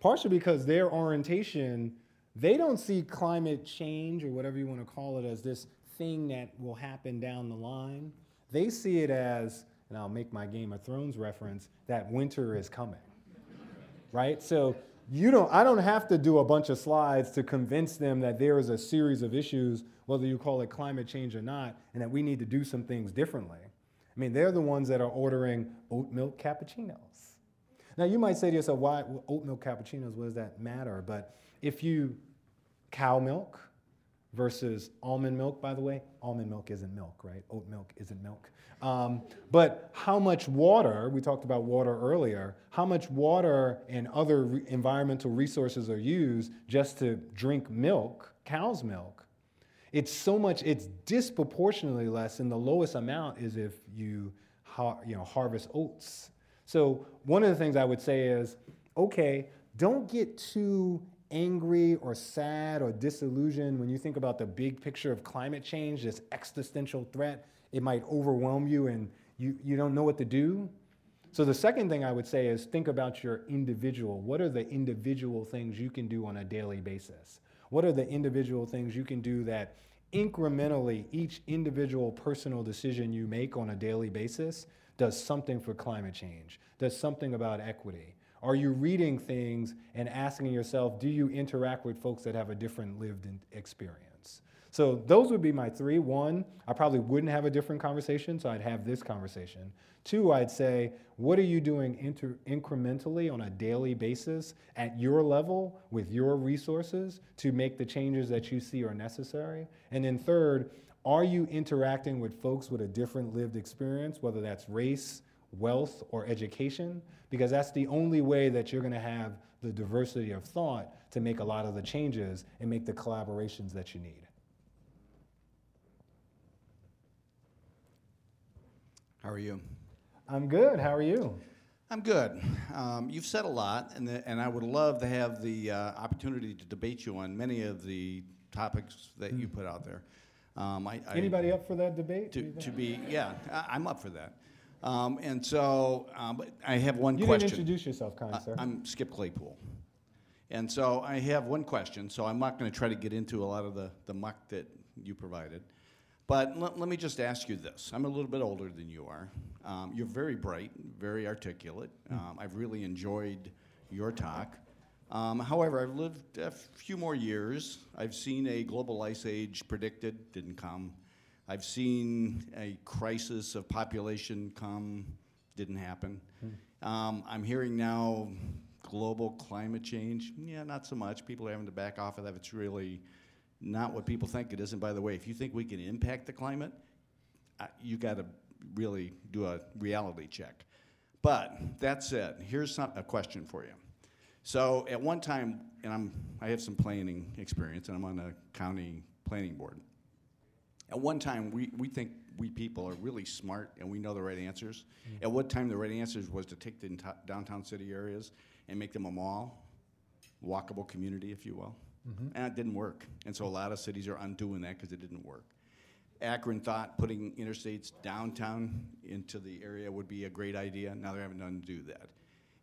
Partially because their orientation, they don't see climate change or whatever you want to call it as this thing that will happen down the line. They see it as, and I'll make my Game of Thrones reference, that winter is coming, right? So I don't have to do a bunch of slides to convince them that there is a series of issues, whether you call it climate change or not, and that we need to do some things differently. I mean, they're the ones that are ordering oat milk cappuccinos. Now, you might say to yourself, why oat milk cappuccinos, what does that matter? But if you, cow milk, versus almond milk, by the way. Almond milk isn't milk, right? Oat milk isn't milk. But how much water, we talked about water earlier, how much water and other environmental resources are used just to drink milk, cow's milk, it's disproportionately less, and the lowest amount is if you, harvest oats. So one of the things I would say is, okay, don't get too angry or sad or disillusioned when you think about the big picture of climate change, this existential threat. It might overwhelm you and you don't know what to do. So the second thing I would say is think about your individual. What are the individual things you can do on a daily basis? What are the individual things you can do that incrementally each individual personal decision you make on a daily basis does something for climate change, does something about equity? Are you reading things and asking yourself, do you interact with folks that have a different lived experience? So those would be my three. One, I probably wouldn't have a different conversation, so I'd have this conversation. Two, I'd say, what are you doing incrementally on a daily basis at your level with your resources to make the changes that you see are necessary? And then third, are you interacting with folks with a different lived experience, whether that's race, wealth, or education, because that's the only way that you're going to have the diversity of thought to make a lot of the changes and make the collaborations that you need. How are you? I'm good. How are you? I'm good. You've said a lot, and I would love to have the opportunity to debate you on many of the topics that you put out there. Anybody up for that debate? I'm up for that. I have one question. You didn't introduce yourself, kind sir. I'm Skip Claypool. And so I have one question, so I'm not going to try to get into a lot of the muck that you provided. But let me just ask you this. I'm a little bit older than you are. You're very bright, very articulate. I've really enjoyed your talk. However, I've lived a few more years. I've seen a global ice age predicted, didn't come. I've seen a crisis of population come, didn't happen. I'm hearing now global climate change. Yeah, not so much. People are having to back off of that. It's really not what people think it is. And by the way, if you think we can impact the climate, you got to really do a reality check. But that said, here's a question for you. So at one time, and I have some planning experience, and I'm on a county planning board. At at one time, we think we people are really smart and we know the right answers. Mm-hmm. At one time, the right answers was to take the downtown city areas and make them a mall, walkable community, if you will. Mm-hmm. And it didn't work. And so a lot of cities are undoing that because it didn't work. Akron thought putting interstates downtown into the area would be a great idea. Now they haven't done to do that.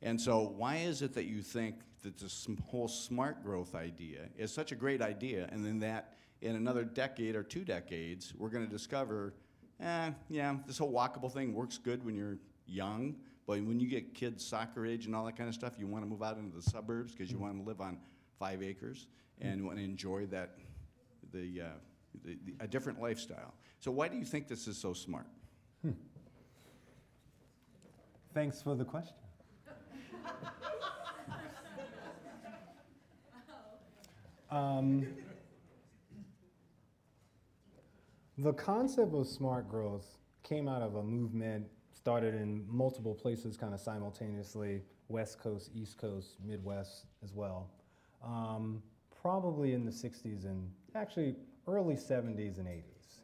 And so why is it that you think that this whole smart growth idea is such a great idea, and then that in another decade or 2 decades, we're going to discover, yeah, this whole walkable thing works good when you're young, but when you get kids soccer age and all that kind of stuff, you want to move out into the suburbs because you want to live on 5 acres and want to enjoy that, a different lifestyle. So why do you think this is so smart? Thanks for the question. The concept of smart growth came out of a movement started in multiple places kind of simultaneously, West Coast, East Coast, Midwest as well, probably in the 60s and actually early 70s and 80s,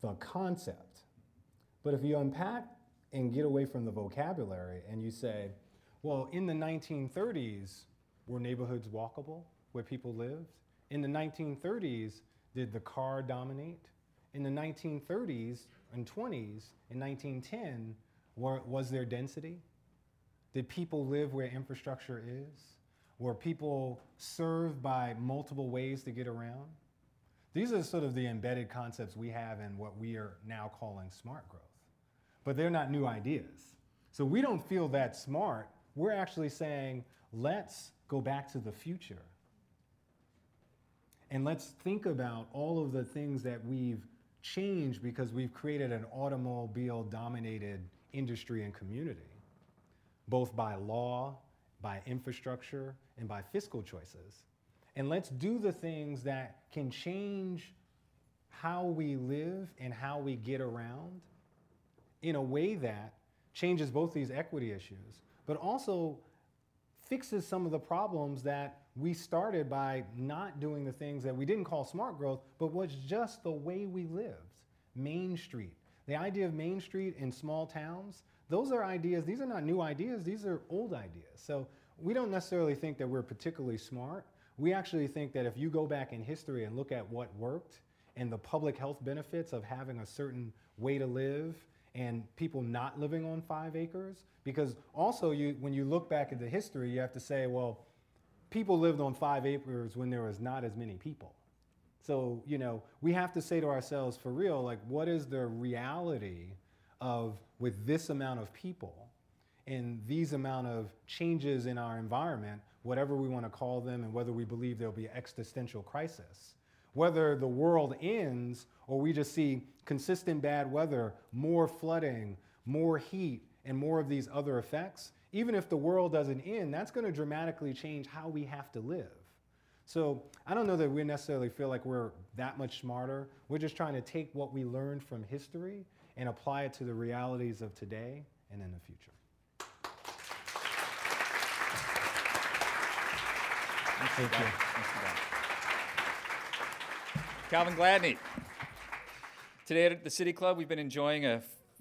the concept. But if you unpack and get away from the vocabulary and you say, well, in the 1930s, were neighborhoods walkable where people lived? In the 1930s, did the car dominate? In the 1930s and 20s, in 1910, was there density? Did people live where infrastructure is? Were people served by multiple ways to get around? These are sort of the embedded concepts we have in what we are now calling smart growth. But they're not new ideas. So we don't feel that smart. We're actually saying, let's go back to the future. And let's think about all of the things that we've changed because we've created an automobile-dominated industry and community, both by law, by infrastructure, and by fiscal choices. And let's do the things that can change how we live and how we get around in a way that changes both these equity issues, but also fixes some of the problems that we started by not doing the things that we didn't call smart growth, but was just the way we lived. Main Street, the idea of Main Street in small towns, those are ideas, these are not new ideas, these are old ideas. So we don't necessarily think that we're particularly smart. We actually think that if you go back in history and look at what worked and the public health benefits of having a certain way to live and people not living on 5 acres, because also when you look back at the history, you have to say, well, people lived on 5 acres when there was not as many people. So, you know, we have to say to ourselves for real, like, what is the reality of with this amount of people and these amount of changes in our environment, whatever we want to call them, and whether we believe there'll be existential crisis, whether the world ends or we just see consistent bad weather, more flooding, more heat, and more of these other effects. Even if the world doesn't end, that's going to dramatically change how we have to live. So I don't know that we necessarily feel like we're that much smarter. We're just trying to take what we learned from history and apply it to the realities of today and in the future. Thank you. Calvin Gladney. Today at the City Club, we've been enjoying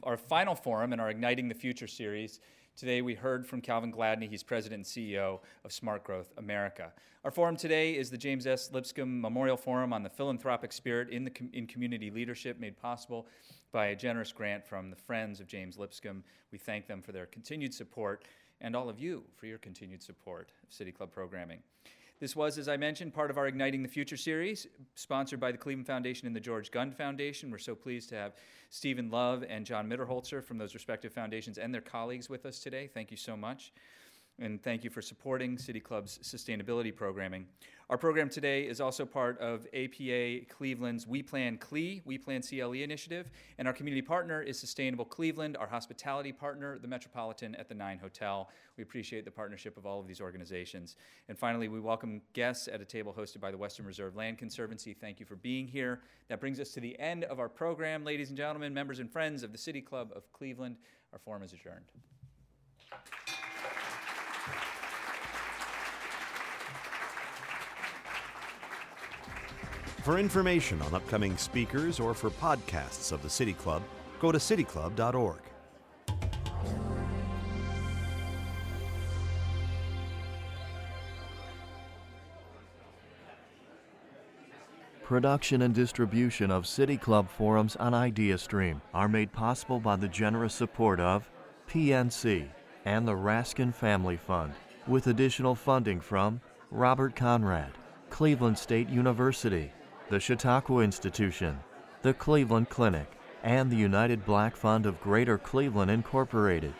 our final forum in our Igniting the Future series. Today we heard from Calvin Gladney. He's president and CEO of Smart Growth America. Our forum today is the James S. Lipscomb Memorial Forum on the philanthropic spirit in community leadership, made possible by a generous grant from the Friends of James Lipscomb. We thank them for their continued support, and all of you for your continued support of City Club programming. This was, as I mentioned, part of our Igniting the Future series, sponsored by the Cleveland Foundation and the George Gund Foundation. We're so pleased to have Stephen Love and John Mitterholzer from those respective foundations and their colleagues with us today. Thank you so much. And thank you for supporting City Club's sustainability programming. Our program today is also part of APA Cleveland's We Plan CLE, We Plan CLE initiative, and our community partner is Sustainable Cleveland, our hospitality partner, the Metropolitan at the 9 Hotel. We appreciate the partnership of all of these organizations. And finally, we welcome guests at a table hosted by the Western Reserve Land Conservancy. Thank you for being here. That brings us to the end of our program. Ladies and gentlemen, members and friends of the City Club of Cleveland, our forum is adjourned. For information on upcoming speakers or for podcasts of the City Club, go to cityclub.org. Production and distribution of City Club forums on IdeaStream are made possible by the generous support of PNC and the Raskin Family Fund, with additional funding from Robert Conrad, Cleveland State University, the Chautauqua Institution, the Cleveland Clinic, and the United Black Fund of Greater Cleveland Incorporated.